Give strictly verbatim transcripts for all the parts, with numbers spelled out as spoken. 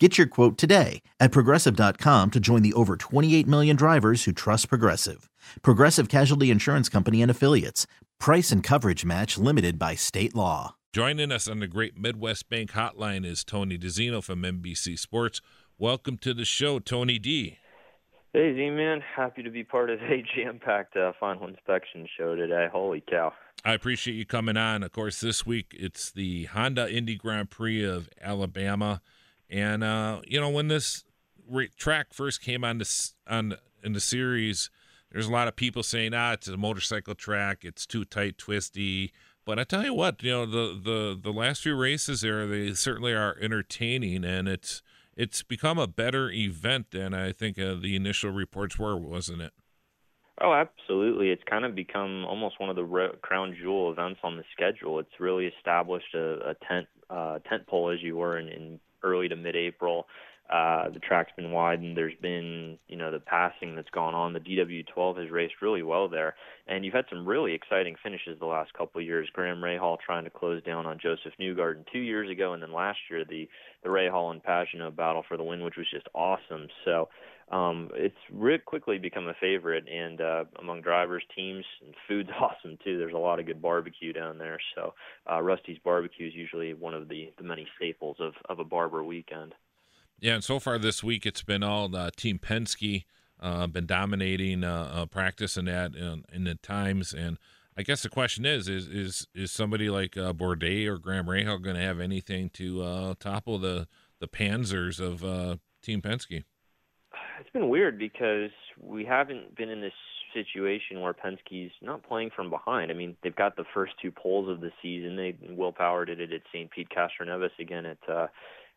Get your quote today at Progressive dot com to join the over twenty-eight million drivers who trust Progressive. Progressive Casualty Insurance Company and Affiliates. Price and coverage match limited by state law. Joining us on the Great Midwest Bank Hotline is Tony DiZinno from N B C Sports. Welcome to the show, Tony D. Hey, Z-Man. Happy to be part of a jam-packed uh, final inspection show today. Holy cow. I appreciate you coming on. Of course, this week it's the Honda Indy Grand Prix of Alabama. And, uh, you know, when this re- track first came on, this, on in the series, there's a lot of people saying, ah, it's a motorcycle track, it's too tight, twisty. But I tell you what, you know, the, the, the last few races there, they certainly are entertaining, and it's it's become a better event than I think uh, the initial reports were, wasn't it? Oh, absolutely. It's kind of become almost one of the re- crown jewel events on the schedule. It's really established a, a tent uh, tent pole, as you were in, in early to mid-April. Uh, the track's been widened. There's been, you know, the passing that's gone on. The D W twelve has raced really well there. And you've had some really exciting finishes the last couple of years. Graham Rahal trying to close down on Joseph Newgarden two years ago, and then last year the, the Rahal and Pagenaud battle for the win, which was just awesome. So um, it's really quickly become a favorite, and uh, among drivers, teams, and food's awesome too. There's a lot of good barbecue down there. So uh, Rusty's barbecue is usually one of the, the many staples of, of a barber weekend. Yeah, and so far this week it's been all uh, Team Penske, uh, been dominating uh, uh, practice in that in, in the times. And I guess the question is, is is, is somebody like uh, Bourdais or Graham Rahal going to have anything to uh, topple the, the Panzers of uh, Team Penske? It's been weird because we haven't been in this situation where Penske's not playing from behind. I mean, they've got the first two poles of the season. They Will Power did it at Saint Pete, Castroneves again at uh, –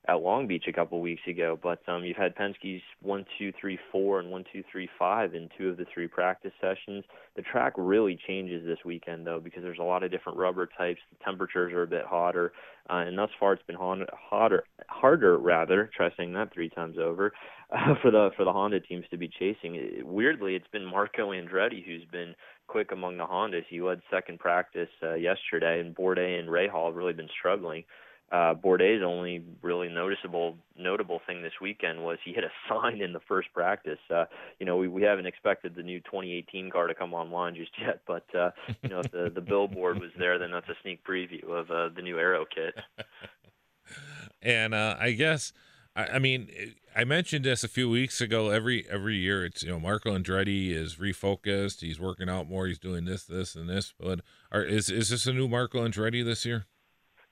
at Long Beach a couple weeks ago, but um, you've had Penske's one, two, three, four, and one, two, three, five in two of the three practice sessions. The track really changes this weekend, though, because there's a lot of different rubber types. The temperatures are a bit hotter, uh, and thus far it's been hon- hotter, harder, rather. Try saying that three times over uh, for the for the Honda teams to be chasing. It, weirdly, it's been Marco Andretti who's been quick among the Hondas. He led second practice uh, yesterday, and Bourdais and Rahal have really been struggling. Uh, Bourdais' only really noticeable notable thing this weekend was he hit a sign in the first practice. Uh, you know, we, we haven't expected the new twenty eighteen car to come online just yet, but uh, you know, if the, the billboard was there, then that's a sneak preview of uh, the new aero kit. And uh, I guess, I, I mean, I mentioned this a few weeks ago. Every every year, it's you know Marco Andretti is refocused. He's working out more. He's doing this, this, and this. But are, is is this a new Marco Andretti this year?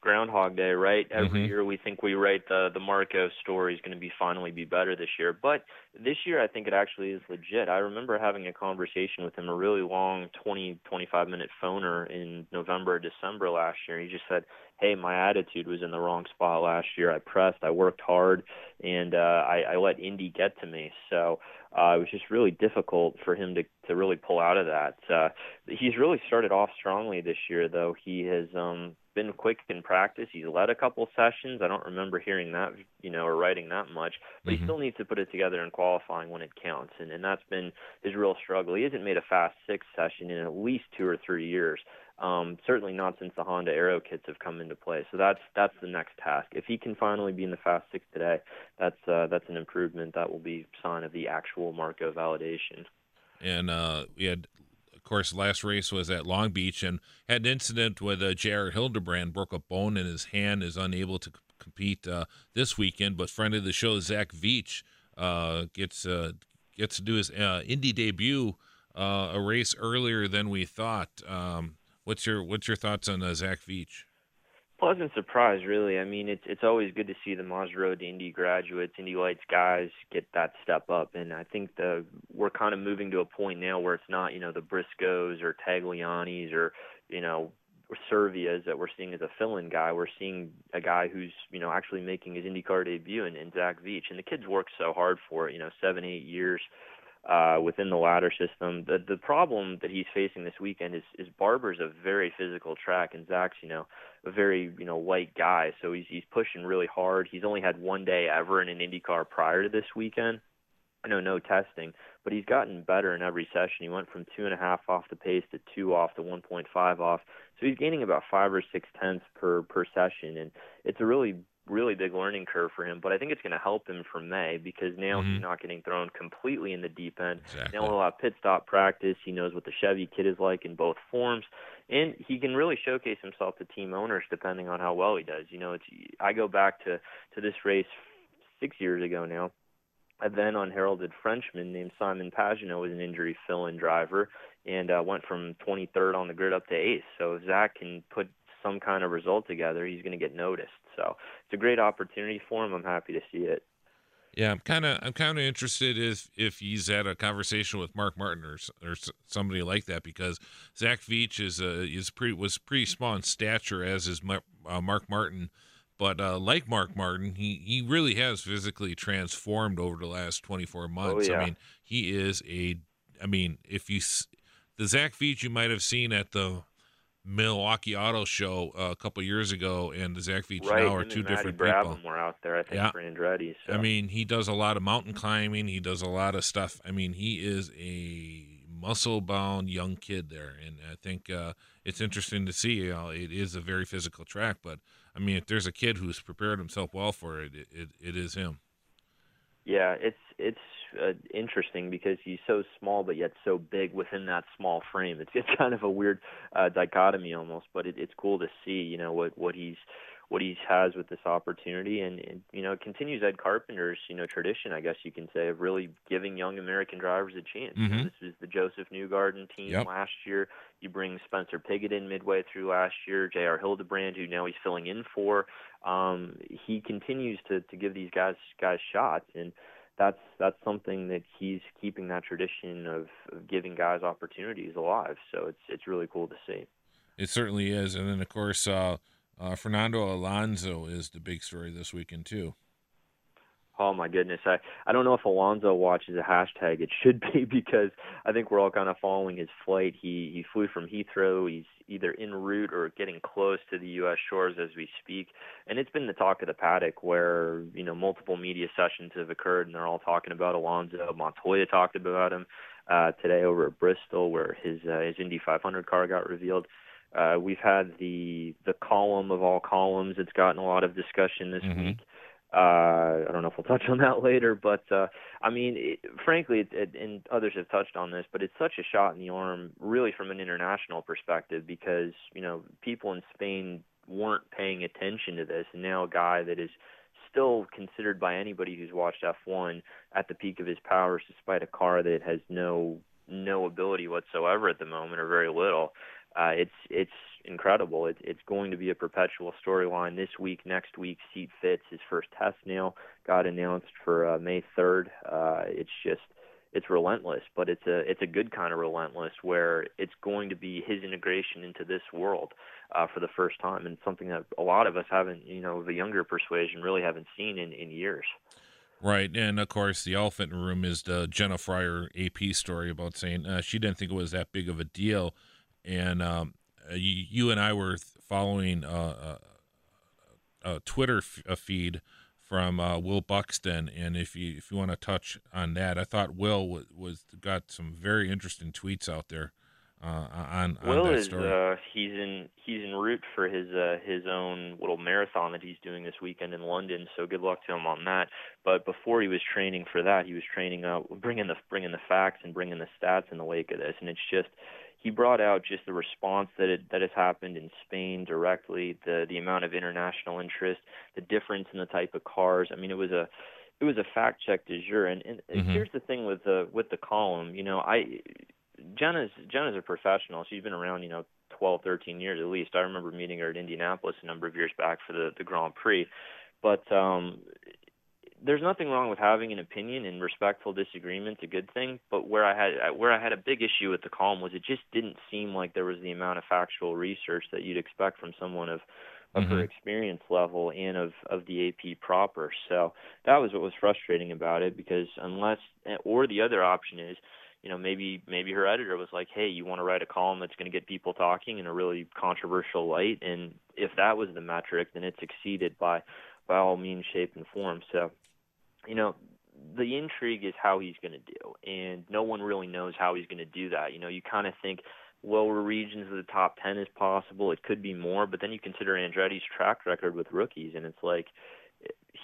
Groundhog Day, right? Every mm-hmm. year we think we write the the Marco story is going to be finally be better this year, but this year I think it actually is legit. I remember having a conversation with him, a really long twenty, twenty-five minute phoner in November or December last year. He just said, hey, my attitude was in the wrong spot last year. I pressed, I worked hard, and uh, I, I let Indy get to me. So uh, it was just really difficult for him to, to really pull out of that. Uh, he's really started off strongly this year, though. He has um, been quick in practice. He's led a couple sessions. I don't remember hearing that, you know, or writing that much, but mm-hmm. he still needs to put it together in qualifying when it counts, and, and that's been his real struggle. He hasn't made a fast six session in at least two or three years. Um, certainly not since the Honda aero kits have come into play. So that's that's the next task. If he can finally be in the fast six today, that's uh, that's an improvement. That will be a sign of the actual Marco validation. And uh, we had, of course, last race was at Long Beach and had an incident with uh, J R. Hildebrand, broke a bone in his hand, is unable to c- compete uh, this weekend. But friend of the show, Zach Veach, uh, gets, uh, gets to do his uh, Indy debut uh, a race earlier than we thought. Um What's your what's your thoughts on uh, Zach Veach? Pleasant surprise, really. I mean, it's it's always good to see the Mazda Road to Indy graduates, Indy Lights guys get that step up, and I think the we're kind of moving to a point now where it's not you know the Briscoes or Tagliani's or you know Servias that we're seeing as a fill-in guy. We're seeing a guy who's you know actually making his IndyCar debut in, in Zach Veach, and the kid's worked so hard for it. You know, seven eight years. uh, within the ladder system. The, the problem that he's facing this weekend is, is Barber's a very physical track, and Zach's, you know, a very, you know, light guy. So he's, he's pushing really hard. He's only had one day ever in an IndyCar prior to this weekend. I know no testing, but he's gotten better in every session. He went from two and a half off the pace to two off to one point five off. So he's gaining about five or six tenths per, per session. And it's a really, really big learning curve for him, but I think it's going to help him for May, because now mm-hmm. he's not getting thrown completely in the deep end. Exactly. Now he'll have pit stop practice. He knows what the Chevy kit is like in both forms, and he can really showcase himself to team owners depending on how well he does. You know, it's, I go back to, to this race six years ago now. A then unheralded Frenchman named Simon Pagenaud was an injury fill-in driver, and uh, went from twenty-third on the grid up to eighth. So if Zach can put some kind of result together, he's going to get noticed. So it's a great opportunity for him. I'm happy to see it. Yeah, I'm kind of I'm kind of interested if if he's had a conversation with Mark Martin or or somebody like that, because Zach Veach is a is pretty was pretty small in stature, as is uh, Mark Martin. But uh, like Mark Martin, he, he really has physically transformed over the last twenty-four months. Oh, yeah. I mean, he is a, I mean, if you, the Zach Veach you might have seen at the Milwaukee Auto Show uh, a couple years ago and the Zach Veach right. now are and two and different Maddie people. Brabham were out there, I think, yeah. for Andretti. So. I mean, he does a lot of mountain climbing. He does a lot of stuff. I mean, he is a muscle-bound young kid there, and I think uh, it's interesting to see. You know, it is a very physical track, but I mean, if there's a kid who's prepared himself well for it, it, it, it is him. Yeah, it's it's uh, interesting because he's so small but yet so big within that small frame. It's it's kind of a weird uh, dichotomy almost, but it, it's cool to see, you know, what what he's what he has with this opportunity, and, and you know, it continues Ed Carpenter's, you know, tradition, I guess you can say, of really giving young American drivers a chance. Mm-hmm. You know, this was the Joseph Newgarden team yep. last year. You bring Spencer Pigot in midway through last year, J R Hildebrand, who now he's filling in for. Um, he continues to, to give these guys guys shots, and that's that's something that he's keeping that tradition of, of giving guys opportunities alive. So it's it's really cool to see. It certainly is, and then of course. Uh, Uh, Fernando Alonso is the big story this weekend, too. Oh, my goodness. I, I don't know if Alonso watches a hashtag. It should be, because I think we're all kind of following his flight. He he flew from Heathrow. He's either en route or getting close to the U S shores as we speak. And it's been the talk of the paddock where, you know, multiple media sessions have occurred, and they're all talking about Alonso. Montoya talked about him uh, today over at Bristol, where his, uh, his Indy five hundred car got revealed. Uh, we've had the the column of all columns. It's gotten a lot of discussion this mm-hmm. week. Uh, I don't know if we'll touch on that later, but, uh, I mean, it, frankly, it, it, and others have touched on this, but it's such a shot in the arm, really, from an international perspective, because, you know, people in Spain weren't paying attention to this, and now a guy that is still considered by anybody who's watched F one at the peak of his powers, despite a car that has no no ability whatsoever at the moment, or very little. Uh, it's it's incredible. It, it's going to be a perpetual storyline this week, next week. Seat fits his first test now got announced for uh, May third. Uh, it's just it's relentless, but it's a it's a good kind of relentless, where it's going to be his integration into this world uh, for the first time, and something that a lot of us haven't, you know, the younger persuasion really haven't seen in, in years. Right, and of course the elephant in the room is the Jenna Fryer A P story about saying uh, she didn't think it was that big of a deal. And um, you, you and I were following uh, a, a Twitter f- a feed from uh, Will Buxton, and if you if you want to touch on that, I thought Will w- was got some very interesting tweets out there uh, on, on Will that is, story. Will uh, he's in he's en route for his uh, his own little marathon that he's doing this weekend in London. So good luck to him on that. But before he was training for that, he was training uh, bringing the bringing the facts and bringing the stats in the wake of this, and it's just. He brought out just the response that it, that has happened in Spain directly, the the amount of international interest, the difference in the type of cars. I mean, it was a it was a fact check du jour. And, and mm-hmm. here's the thing with the with the column. You know, I Jenna's Jenna's a professional. She's been around, you know, twelve, thirteen years at least. I remember meeting her at Indianapolis a number of years back for the the Grand Prix, but. Um, There's nothing wrong with having an opinion, and respectful disagreement's a good thing. But where I had where I had a big issue with the column was it just didn't seem like there was the amount of factual research that you'd expect from someone of of mm-hmm. her experience level and of, of the A P proper. So that was what was frustrating about it, because unless, or the other option is, you know, maybe maybe her editor was like, hey, you want to write a column that's going to get people talking in a really controversial light? And if that was the metric, then it's exceeded by, by all means, shape, and form. So, you know, the intrigue is how he's going to do, and no one really knows how he's going to do that. You know, you kind of think, well, regions of the top ten is possible. It could be more, but then you consider Andretti's track record with rookies, and it's like,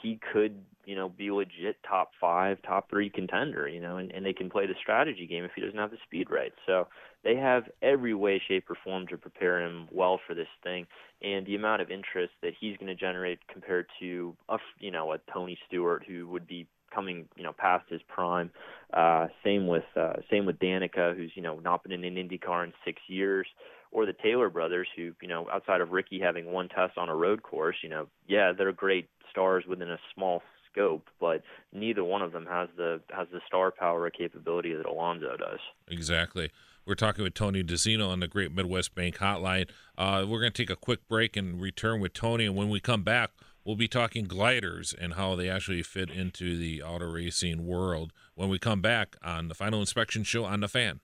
he could, you know, be legit top five, top three contender, you know, and, and they can play the strategy game if he doesn't have the speed right. So they have every way, shape, or form to prepare him well for this thing. And the amount of interest that he's going to generate compared to, a, you know, a Tony Stewart, who would be coming, you know, past his prime. Uh, same with uh, same with Danica, who's, you know, not been in an IndyCar in six years. Or the Taylor brothers, who, you know, outside of Ricky having one test on a road course, you know, yeah, they're great stars within a small scope, but neither one of them has the has the star power or capability that Alonso does. Exactly. We're talking with Tony DiZinno on the Great Midwest Bank Hotline. Uh, we're going to take a quick break and return with Tony, and when we come back, we'll be talking gliders and how they actually fit into the auto racing world when we come back on the Final Inspection Show on The Fan.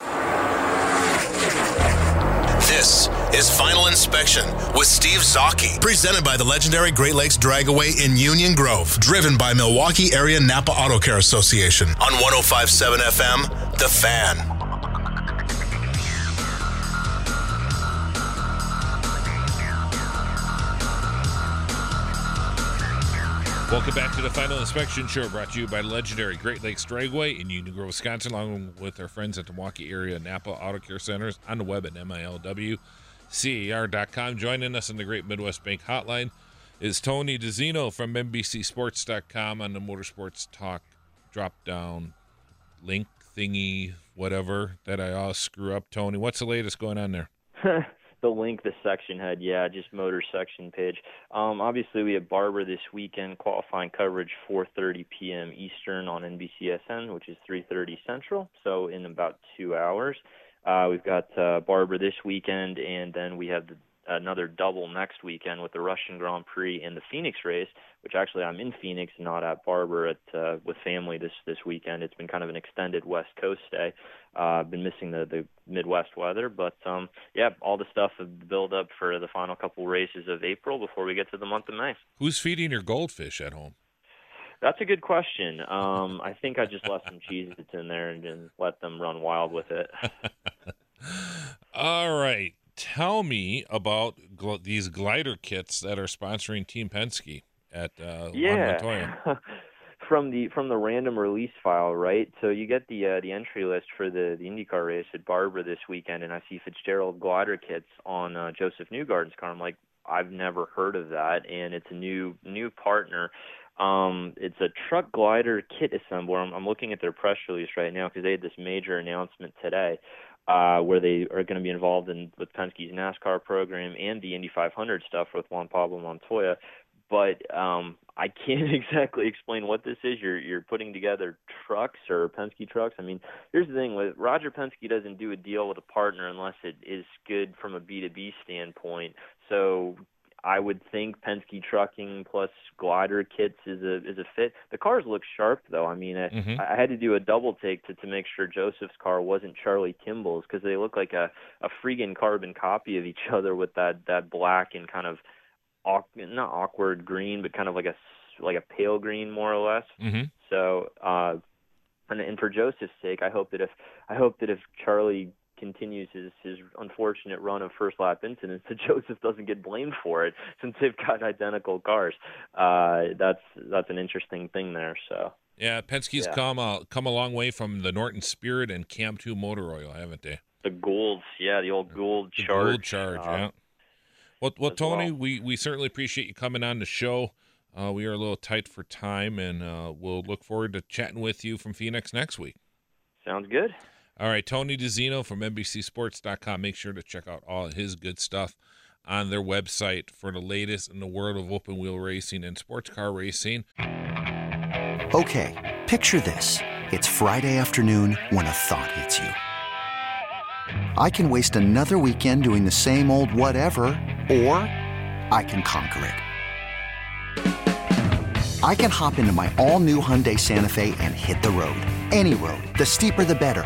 This is Final Inspection with Steve Zocchi, presented by the legendary Great Lakes Dragway in Union Grove, driven by Milwaukee Area Napa Auto Care Association on one oh five point seven F M, The Fan. Welcome back to the Final Inspection Show, brought to you by legendary Great Lakes Dragway in Union Grove, Wisconsin, along with our friends at the Milwaukee Area Napa Auto Care Centers on the web at milwaukee car dot com. Joining us on the Great Midwest Bank Hotline is Tony DiZinno from N B C sports dot com on the Motorsports Talk drop-down link thingy, whatever, that I all screw up. Tony, what's the latest going on there? The link, the section head, yeah, just motor section page. Um, obviously, we have Barber this weekend, qualifying coverage four thirty p.m. Eastern on N B C S N, which is three thirty Central, so in about two hours. Uh, we've got uh, Barber this weekend, and then we have the, another double next weekend with the Russian Grand Prix and the Phoenix race, which actually I'm in Phoenix, not at Barber, at, uh, with family this, this weekend. It's been kind of an extended West Coast day. Uh, I've been missing the, the Midwest weather, but um, yeah, all the stuff of the build-up for the final couple races of April before we get to the month of May. Who's feeding your goldfish at home? That's a good question. Um, I think I just left some Cheez-Its in there and, and let them run wild with it. All right. Tell me about gl- these glider kits that are sponsoring Team Penske at uh, yeah. Montoya. from the from the random release file, right? So you get the uh, the entry list for the, the IndyCar race at Barber this weekend, and I see Fitzgerald glider kits on uh, Joseph Newgarden's car. I'm like, I've never heard of that, and it's a new new partner. Um, it's a truck glider kit assembler. I'm, I'm looking at their press release right now because they had this major announcement today. Uh, where they are going to be involved in with Penske's NASCAR program and the Indy five hundred stuff with Juan Pablo Montoya. But um, I can't exactly explain what this is. You're you're putting together trucks or Penske trucks. I mean, here's the thing. With Roger Penske doesn't do a deal with a partner unless it is good from a B to B standpoint. So I would think Penske trucking plus glider kits is a is a fit. The cars look sharp, though. I mean, I, mm-hmm. I had to do a double take to, to make sure Joseph's car wasn't Charlie Kimball's, because they look like a, a freaking carbon copy of each other with that, that black and kind of not awkward green, but kind of like a like a pale green, more or less. Mm-hmm. So, uh, and, and for Joseph's sake, I hope that if I hope that if Charlie continues his, his unfortunate run of first lap incidents, so Joseph doesn't get blamed for it, since they've got identical cars. Uh, that's that's an interesting thing there. So yeah, Penske's yeah. come uh, come a long way from the Norton Spirit and Cam two motor oil, haven't they? The Goulds, yeah, the old Gould the Charge. Gould Charge, uh, yeah. Well, well, Tony, well. we we certainly appreciate you coming on the show. Uh, we are a little tight for time, and uh, we'll look forward to chatting with you from Phoenix next week. Sounds good. All right, Tony DiZinno from N B C sports dot com. Make sure to check out all his good stuff on their website for the latest in the world of open-wheel racing and sports car racing. Okay, picture this. It's Friday afternoon when a thought hits you. I can waste another weekend doing the same old whatever, or I can conquer it. I can hop into my all-new Hyundai Santa Fe and hit the road. Any road. The steeper, the better.